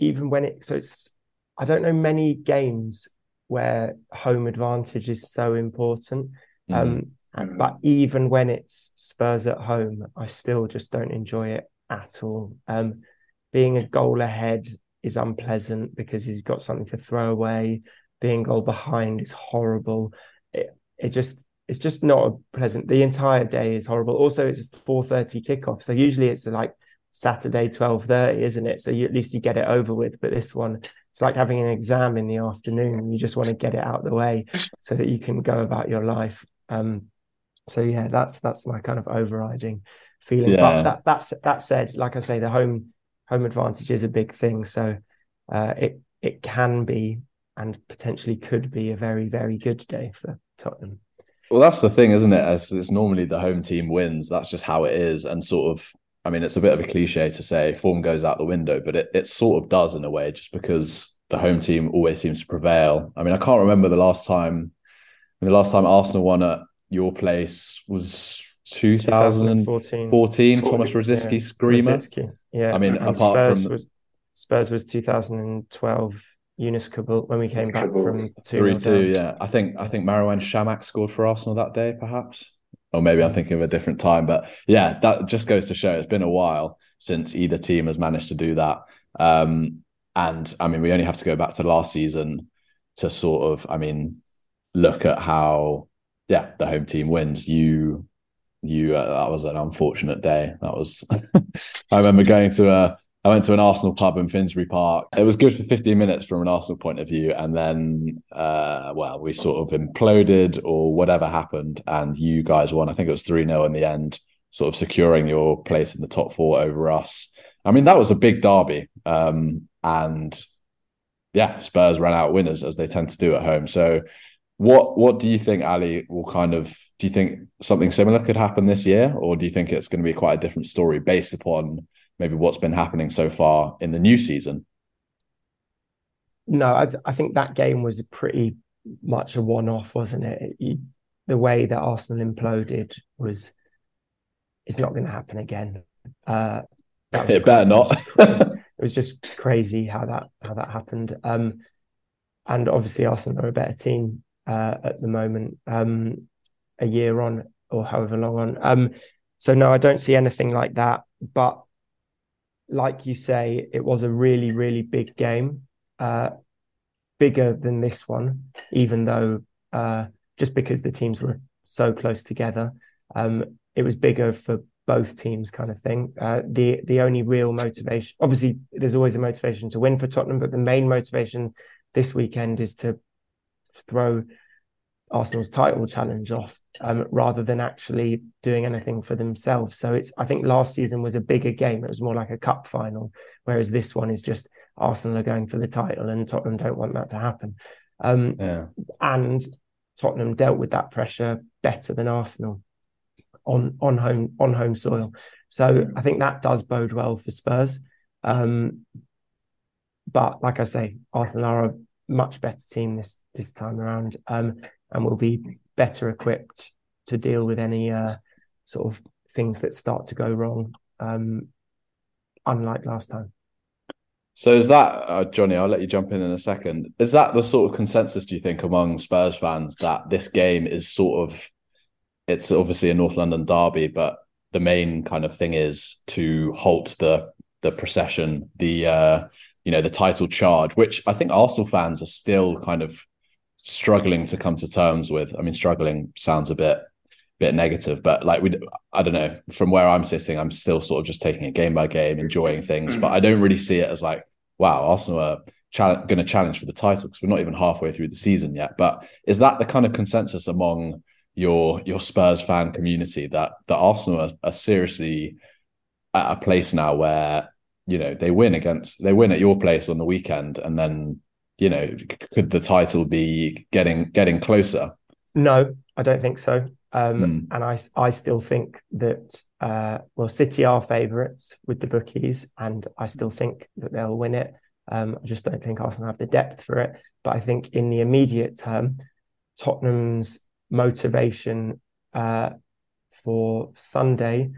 even when it so it's I don't know many games where home advantage is so important. Mm. Um, But even when it's Spurs at home, I still just don't enjoy it at all. Um, being a goal ahead is unpleasant because he's got something to throw away. Being goal behind is horrible. It, it just it's just not pleasant. The entire day is horrible. Also, it's a four thirty kickoff, so usually it's like Saturday twelve thirty, isn't it? So you, at least you get it over with. But this one, it's like having an exam in the afternoon. You just want to get it out of the way so that you can go about your life. Um, So yeah, that's that's my kind of overriding feeling. Yeah. But that that's that said, like I say, the home home advantage is a big thing. So uh, it it can be and potentially could be a very, very good day for Tottenham. Well, that's the thing, isn't it? It's, it's normally the home team wins. That's just how it is. And sort of, I mean, it's a bit of a cliche to say form goes out the window, but it, it sort of does in a way, just because the home team always seems to prevail. I mean, I can't remember the last time the last time Arsenal won at your place was two thousand fourteen. fourteen, Thomas Rosicky, yeah. Screamer. Rosicky, yeah. I mean, and apart Spurs from was, Spurs was two thousand twelve. Yunus Kabul when we came back from three two. Yeah, I think I think Marouane Chamakh scored for Arsenal that day, perhaps, or maybe I'm thinking of a different time. But yeah, that just goes to show it's been a while since either team has managed to do that. Um, and I mean, we only have to go back to last season to sort of, I mean, look at how. Yeah, the home team wins. You, you. Uh, that was an unfortunate day. That was. I remember going to a. I went to an Arsenal pub in Finsbury Park. It was good for fifteen minutes from an Arsenal point of view, and then, uh, well, we sort of imploded or whatever happened, and you guys won. I think it was three nil in the end, sort of securing your place in the top four over us. I mean, that was a big derby, um, and yeah, Spurs ran out winners as they tend to do at home. So. What what do you think, Ali, will kind of... Do you think something similar could happen this year? Or do you think it's going to be quite a different story based upon maybe what's been happening so far in the new season? No, I, th- I think that game was pretty much a one-off, wasn't it? it you, the way that Arsenal imploded was... It's not going to happen again. Uh, that it better not. It was just crazy how that, how that happened. Um, and obviously Arsenal are a better team. Uh, at the moment, um, a year on or however long on. Um, so no, I don't see anything like that. But like you say, it was a really, really big game, uh, bigger than this one, even though uh, just because the teams were so close together, um, it was bigger for both teams kind of thing. Uh, the, the only real motivation, obviously there's always a motivation to win for Tottenham, but the main motivation this weekend is to throw Arsenal's title challenge off um, rather than actually doing anything for themselves. So it's, I think last season was a bigger game. It was more like a cup final, whereas this one is just Arsenal are going for the title and Tottenham don't want that to happen. Um, yeah. And Tottenham dealt with that pressure better than Arsenal on, on home, on home soil. So I think that does bode well for Spurs. Um, but like I say, Arsenal are a much better team this this time around, um, and will be better equipped to deal with any uh, sort of things that start to go wrong, um, unlike last time. So is that, uh, Johnny, I'll let you jump in in a second. Is that the sort of consensus, do you think, among Spurs fans that this game is sort of, it's obviously a North London derby, but the main kind of thing is to halt the the procession, the... Uh, you know, the title charge, which I think Arsenal fans are still kind of struggling to come to terms with. I mean, struggling sounds a bit bit negative, but like, we, I don't know, from where I'm sitting, I'm still sort of just taking it game by game, enjoying things, but I don't really see it as like, wow, Arsenal are chal- going to challenge for the title because we're not even halfway through the season yet. But is that the kind of consensus among your your Spurs fan community that, that Arsenal are, are seriously at a place now where, you know, they win against, they win at your place on the weekend, and then, you know, could the title be getting getting closer? No, I don't think so. Um, mm. And I, I still think that, uh, well, City are favourites with the bookies, and I still think that they'll win it. Um, I just don't think Arsenal have the depth for it. But I think in the immediate term, Tottenham's motivation uh, for Sunday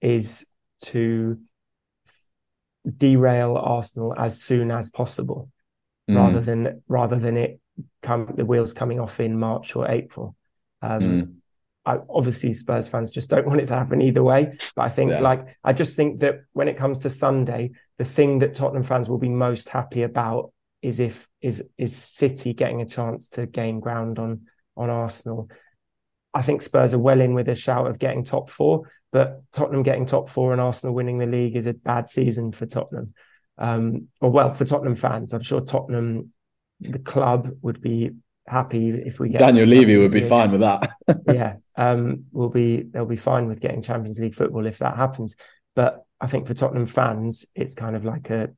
is to derail Arsenal as soon as possible, mm. rather than rather than it come the wheels coming off in March or April. Um, mm. I, obviously, Spurs fans just don't want it to happen either way. But I think, yeah. like, I just think that when it comes to Sunday, the thing that Tottenham fans will be most happy about is if is is City getting a chance to gain ground on on Arsenal. I think Spurs are well in with a shout of getting top four, but Tottenham getting top four and Arsenal winning the league is a bad season for Tottenham. Um, or well, for Tottenham fans, I'm sure Tottenham, the club, would be happy if we get Daniel Levy would be fine with that. yeah, um, we'll be they'll be fine with getting Champions League football if that happens. But I think for Tottenham fans, it's kind of like a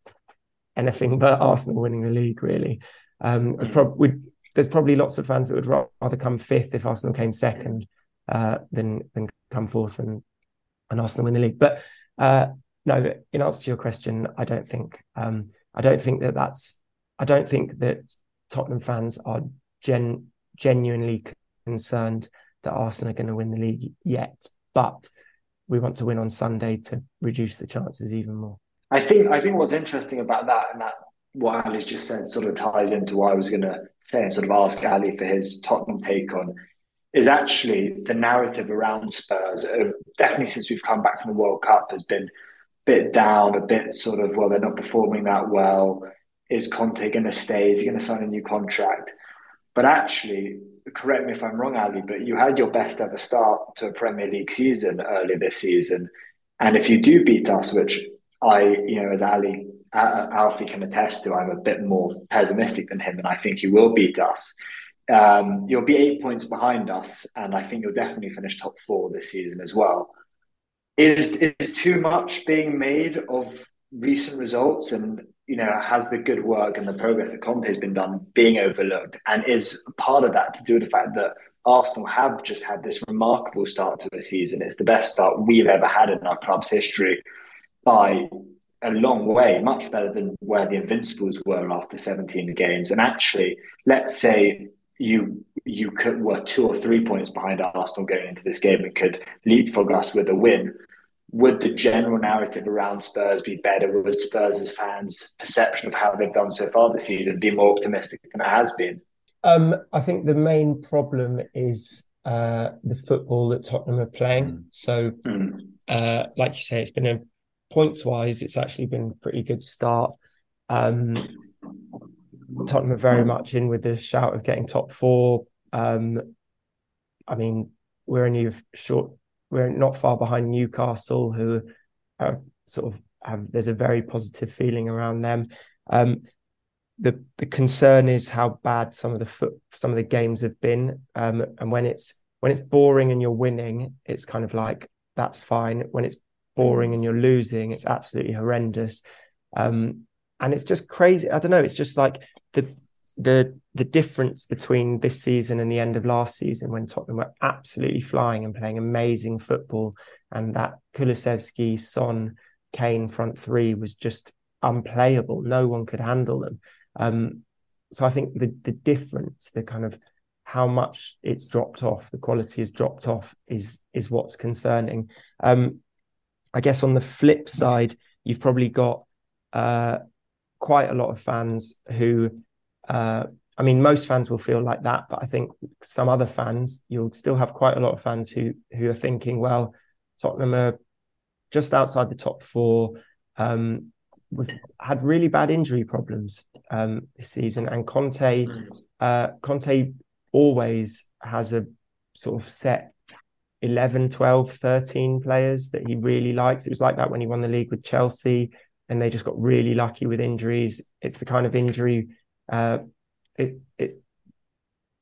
anything but Arsenal winning the league, really. Um, prob- we'd, there's probably lots of fans that would rather come fifth if Arsenal came second uh, than than come fourth and and Arsenal win the league. But uh, no, in answer to your question, I don't think um, I don't think that that's I don't think that Tottenham fans are Gen- genuinely concerned that Arsenal are going to win the league yet, but we want to win on Sunday to reduce the chances even more. I think I think what's interesting about that, and that what Ali's just said sort of ties into what I was going to say and sort of ask Ali for his Tottenham take on, is actually the narrative around Spurs, uh, definitely since we've come back from the World Cup, has been a bit down, a bit sort of, well, they're not performing that well. Is Conte going to stay? Is he going to sign a new contract? But actually, correct me if I'm wrong, Ali, but you had your best ever start to a Premier League season earlier this season. And if you do beat us, which I, you know, as Ali, uh, Alfie can attest to, I'm a bit more pessimistic than him, and I think you will beat us. Um, you'll be eight points behind us, and I think you'll definitely finish top four this season as well. Is, is too much being made of recent results, and you know, has the good work and the progress that Conte has been done being overlooked? And is part of that to do with the fact that Arsenal have just had this remarkable start to the season? It's the best start we've ever had in our club's history by a long way, much better than where the Invincibles were after seventeen games. And actually, let's say you you could, were two or three points behind Arsenal going into this game and could leapfrog us with a win. Would the general narrative around Spurs be better? Would Spurs' fans' perception of how they've done so far this season be more optimistic than it has been? Um, I think the main problem is uh, the football that Tottenham are playing. Mm. So, mm. Uh, like you say, it's been a points-wise, it's actually been a pretty good start. Um, Tottenham are very much in with the shout of getting top four. Um, I mean, we're only a short... We're not far behind Newcastle, who are sort of have, there's a very positive feeling around them. Um, the the concern is how bad some of the foot, some of the games have been, um, and when it's when it's boring and you're winning, it's kind of like that's fine. When it's boring and you're losing, it's absolutely horrendous, um, and it's just crazy. I don't know. It's just like the the the difference between this season and the end of last season, when Tottenham were absolutely flying and playing amazing football, and that Kulusevski, Son, Kane front three was just unplayable. No one could handle them. Um, so I think the the difference, the kind of how much it's dropped off, the quality has dropped off, is is what's concerning. Um, I guess on the flip side, you've probably got uh, quite a lot of fans who... Uh, I mean, most fans will feel like that, but I think some other fans, you'll still have quite a lot of fans who who are thinking, well, Tottenham are just outside the top four. Um, we've had really bad injury problems um, this season, and Conte, uh, Conte always has a sort of set eleven, twelve, thirteen players that he really likes. It was like that when he won the league with Chelsea, and they just got really lucky with injuries. It's the kind of injury... Uh, it it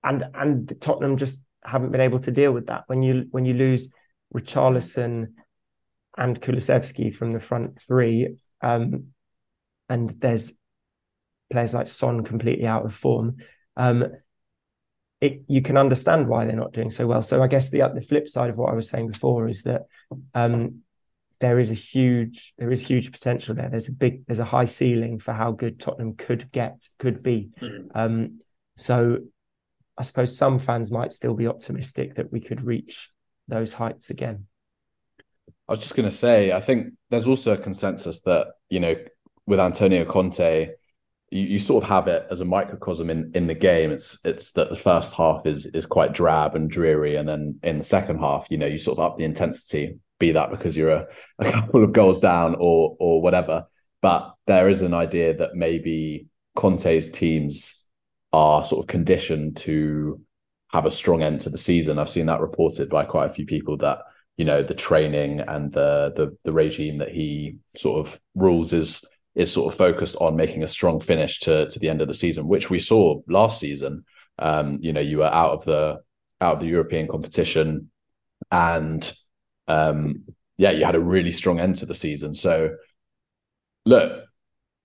and and Tottenham just haven't been able to deal with that. When you when you lose Richarlison, and Kulusevski from the front three. Um, and there's players like Son completely out of form. Um, it, you can understand why they're not doing so well. So I guess the, the flip side of what I was saying before is that um, there is a huge, there is huge potential there. There's a big, there's a high ceiling for how good Tottenham could get, could be. Um, so I suppose some fans might still be optimistic that we could reach those heights again. I was just going to say, I think there's also a consensus that, you know, with Antonio Conte, you, you sort of have it as a microcosm in, in the game. It's it's that the first half is is quite drab and dreary. And then in the second half, you know, you sort of up the intensity, be that because you're a, a couple of goals down or or whatever. But there is an idea that maybe Conte's teams are sort of conditioned to have a strong end to the season. I've seen that reported by quite a few people that, you know, the training and the, the the regime that he sort of rules is is sort of focused on making a strong finish to to the end of the season, which we saw last season. Um, you know, you were out of the out of the European competition, and um, yeah, you had a really strong end to the season. So, look,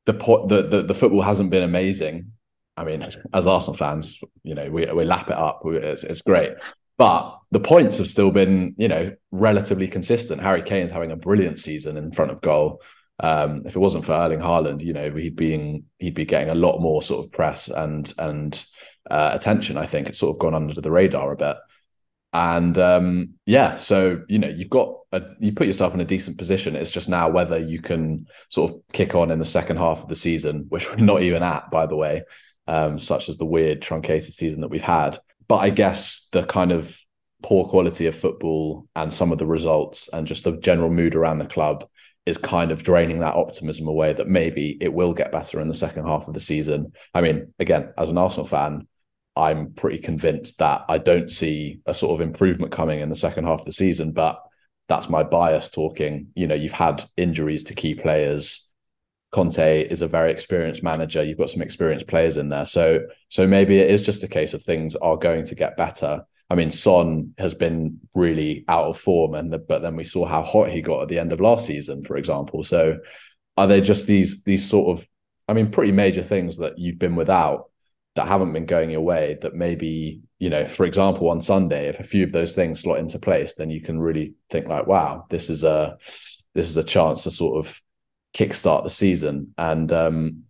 the po- the, the the football hasn't been amazing. I mean, as Arsenal fans, you know, we we lap it up. We, it's, it's great. But the points have still been, you know, relatively consistent. Harry Kane's having a brilliant season in front of goal. Um, if it wasn't for Erling Haaland, you know, he'd being he'd be getting a lot more sort of press and and uh, attention. I think it's sort of gone under the radar a bit. And um, yeah, so you know, you've got a, you put yourself in a decent position. It's just now whether you can sort of kick on in the second half of the season, which we're not even at, by the way, um, such as the weird truncated season that we've had. But I guess the kind of poor quality of football and some of the results and just the general mood around the club is kind of draining that optimism away that maybe it will get better in the second half of the season. I mean, again, as an Arsenal fan, I'm pretty convinced that I don't see a sort of improvement coming in the second half of the season, but that's my bias talking. You know, you've had injuries to key players. Conte is a very experienced manager. You've got some experienced players in there. So so maybe it is just a case of things are going to get better. I mean, Son has been really out of form, and the, but then we saw how hot he got at the end of last season, for example. So are there just these these sort of, I mean, pretty major things that you've been without that haven't been going your way that maybe, you know, for example, on Sunday, if a few of those things slot into place, then you can really think like, wow, this is a this is a chance to sort of kickstart the season. And um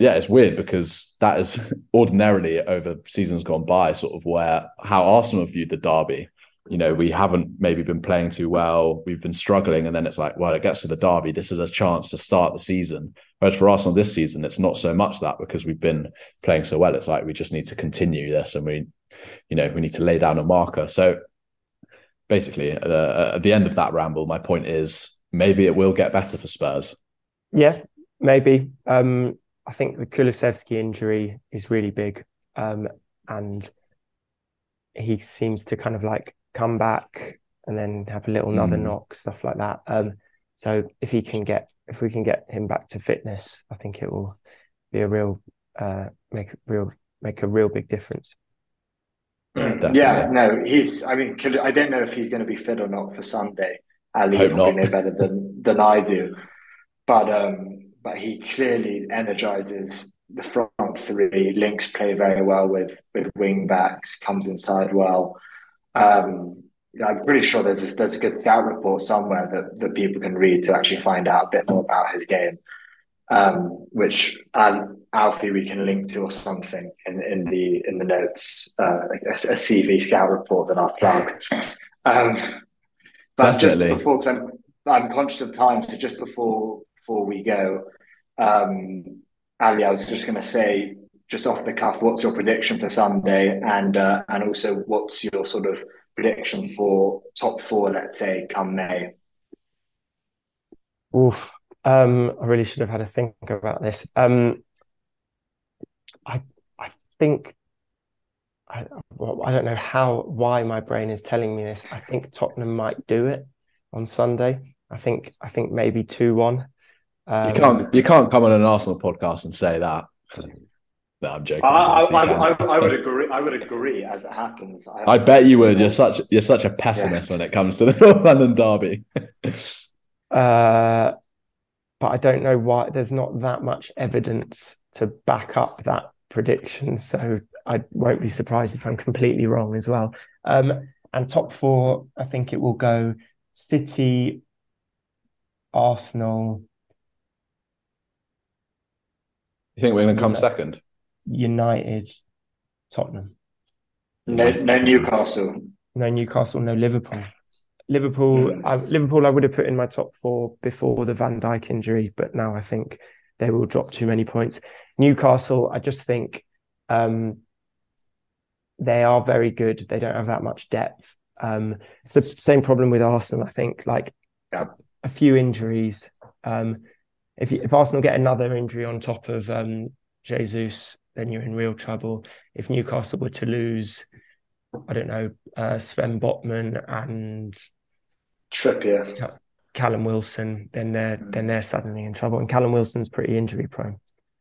yeah, it's weird because that is ordinarily over seasons gone by sort of where how Arsenal viewed the derby. You know, we haven't maybe been playing too well, we've been struggling, and then it's like, well, it gets to the derby, this is a chance to start the season. Whereas for Arsenal this season, it's not so much that, because we've been playing so well. It's like we just need to continue this, and we, you know, we need to lay down a marker. So basically uh, at the end of that ramble, my point is maybe it will get better for Spurs. Yeah, maybe. Um, I think the Kulusevski injury is really big, um, and he seems to kind of like come back and then have a little another mm. knock, stuff like that. Um, so if he can get, if we can get him back to fitness, I think it will be a real uh, make a real make a real big difference. Mm. Yeah, no, he's. I mean, I don't know if he's going to be fit or not for Sunday. Ali will be no better than than I do. But um, but he clearly energizes the front three. Links play very well with with wing backs. Comes inside well. Um, I'm pretty sure there's a, there's a good scout report somewhere that, that people can read to actually find out a bit more about his game, um, which um, Alfie we can link to or something in, in the in the notes, uh, a, a C V scout report that I'll plug. Um, but Definitely. just before, because I'm I'm conscious of time, so just before. Before we go, um, Ali, I was just going to say, just off the cuff, what's your prediction for Sunday, and uh, and also what's your sort of prediction for top four, let's say, come May? Oof, um, I really should have had a think about this. Um, I I think I well, I don't know how why my brain is telling me this. I think Tottenham might do it on Sunday. I think I think maybe two one. Um, you can't you can't come on an Arsenal podcast and say that. No, I'm joking. I, I, I, I would agree. I would agree as it happens. I, I bet you would. You're such you're such a pessimist yeah. when it comes to the North London Derby. Uh, but I don't know why there's not that much evidence to back up that prediction. So I won't be surprised if I'm completely wrong as well. Um, and top four, I think it will go City, Arsenal. You think we're going to come second? United, Tottenham. No, no Newcastle. No Newcastle, no Liverpool. Liverpool, I, Liverpool, I would have put in my top four before the Van Dijk injury, but now I think they will drop too many points. Newcastle, I just think um, they are very good. They don't have that much depth. Um, it's the same problem with Arsenal, I think. Like a few injuries. Um, if, you, if Arsenal get another injury on top of um, Jesus, then you're in real trouble. If Newcastle were to lose, I don't know, uh, Sven Botman and Trippier, yeah. Callum Wilson, then they're then they're suddenly in trouble. And Callum Wilson's pretty injury prone.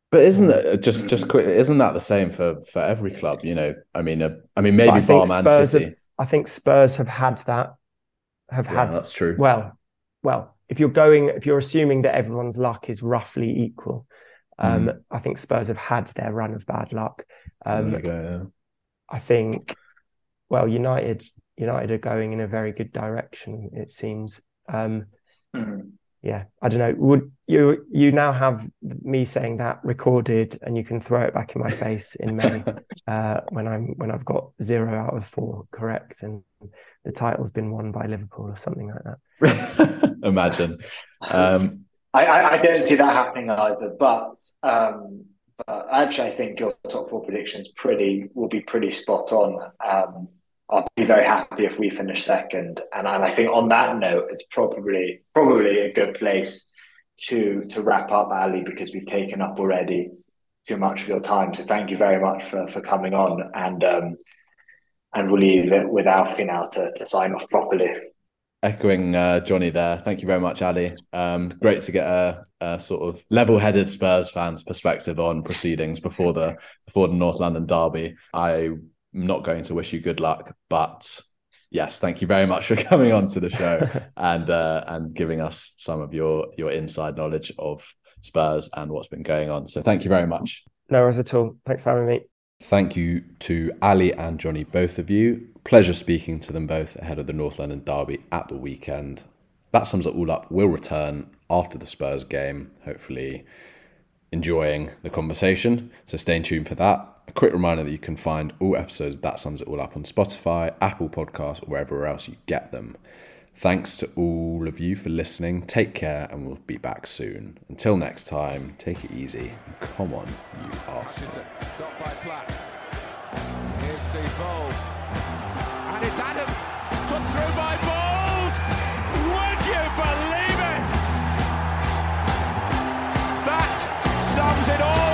But isn't that just just quick? Isn't that the same for, for every club? You know, I mean, uh, I mean, maybe I bar Man Spurs City. Have, I think Spurs have had that. Have yeah, had that's true. Well, well, if you're going, if you're assuming that everyone's luck is roughly equal, um, mm. I think Spurs have had their run of bad luck. Um, there you go, yeah. I think. Well, United, United are going in a very good direction, it seems. Um, yeah, I don't know. Would you you now have me saying that recorded, and you can throw it back in my face in May uh, when I'm when I've got zero out of four correct, and the title's been won by Liverpool or something like that. Imagine. Um, I, I, I don't see that happening either, but. Um... But actually, I think your top four predictions pretty will be pretty spot on. Um, I'll be very happy if we finish second, and I, and I think on that note, it's probably probably a good place to to wrap up, Ali, because we've taken up already too much of your time. So thank you very much for for coming on, and um, and we'll leave it with Alfie now to, to sign off properly. Echoing uh, Johnny there. Thank you very much, Ali. Um, great to get a, a sort of level-headed Spurs fans' perspective on proceedings before the before the North London Derby. I'm not going to wish you good luck, but yes, thank you very much for coming on to the show and uh, and giving us some of your your inside knowledge of Spurs and what's been going on. So thank you very much. No worries at all. Thanks for having me. Thank you to Ali and Johnny, both of you. Pleasure speaking to them both ahead of the North London Derby at the weekend. That sums it all up. We'll return after the Spurs game, hopefully enjoying the conversation. So stay tuned for that. A quick reminder that you can find all episodes of That Sums It All Up on Spotify, Apple Podcasts, or wherever else you get them. Thanks to all of you for listening. Take care, and we'll be back soon. Until next time, take it easy. Come on, you Arsenal. Stop by flat. Here's Steve Bold. And it's Adams. Cut through by Bold. Would you believe it? That sums it all.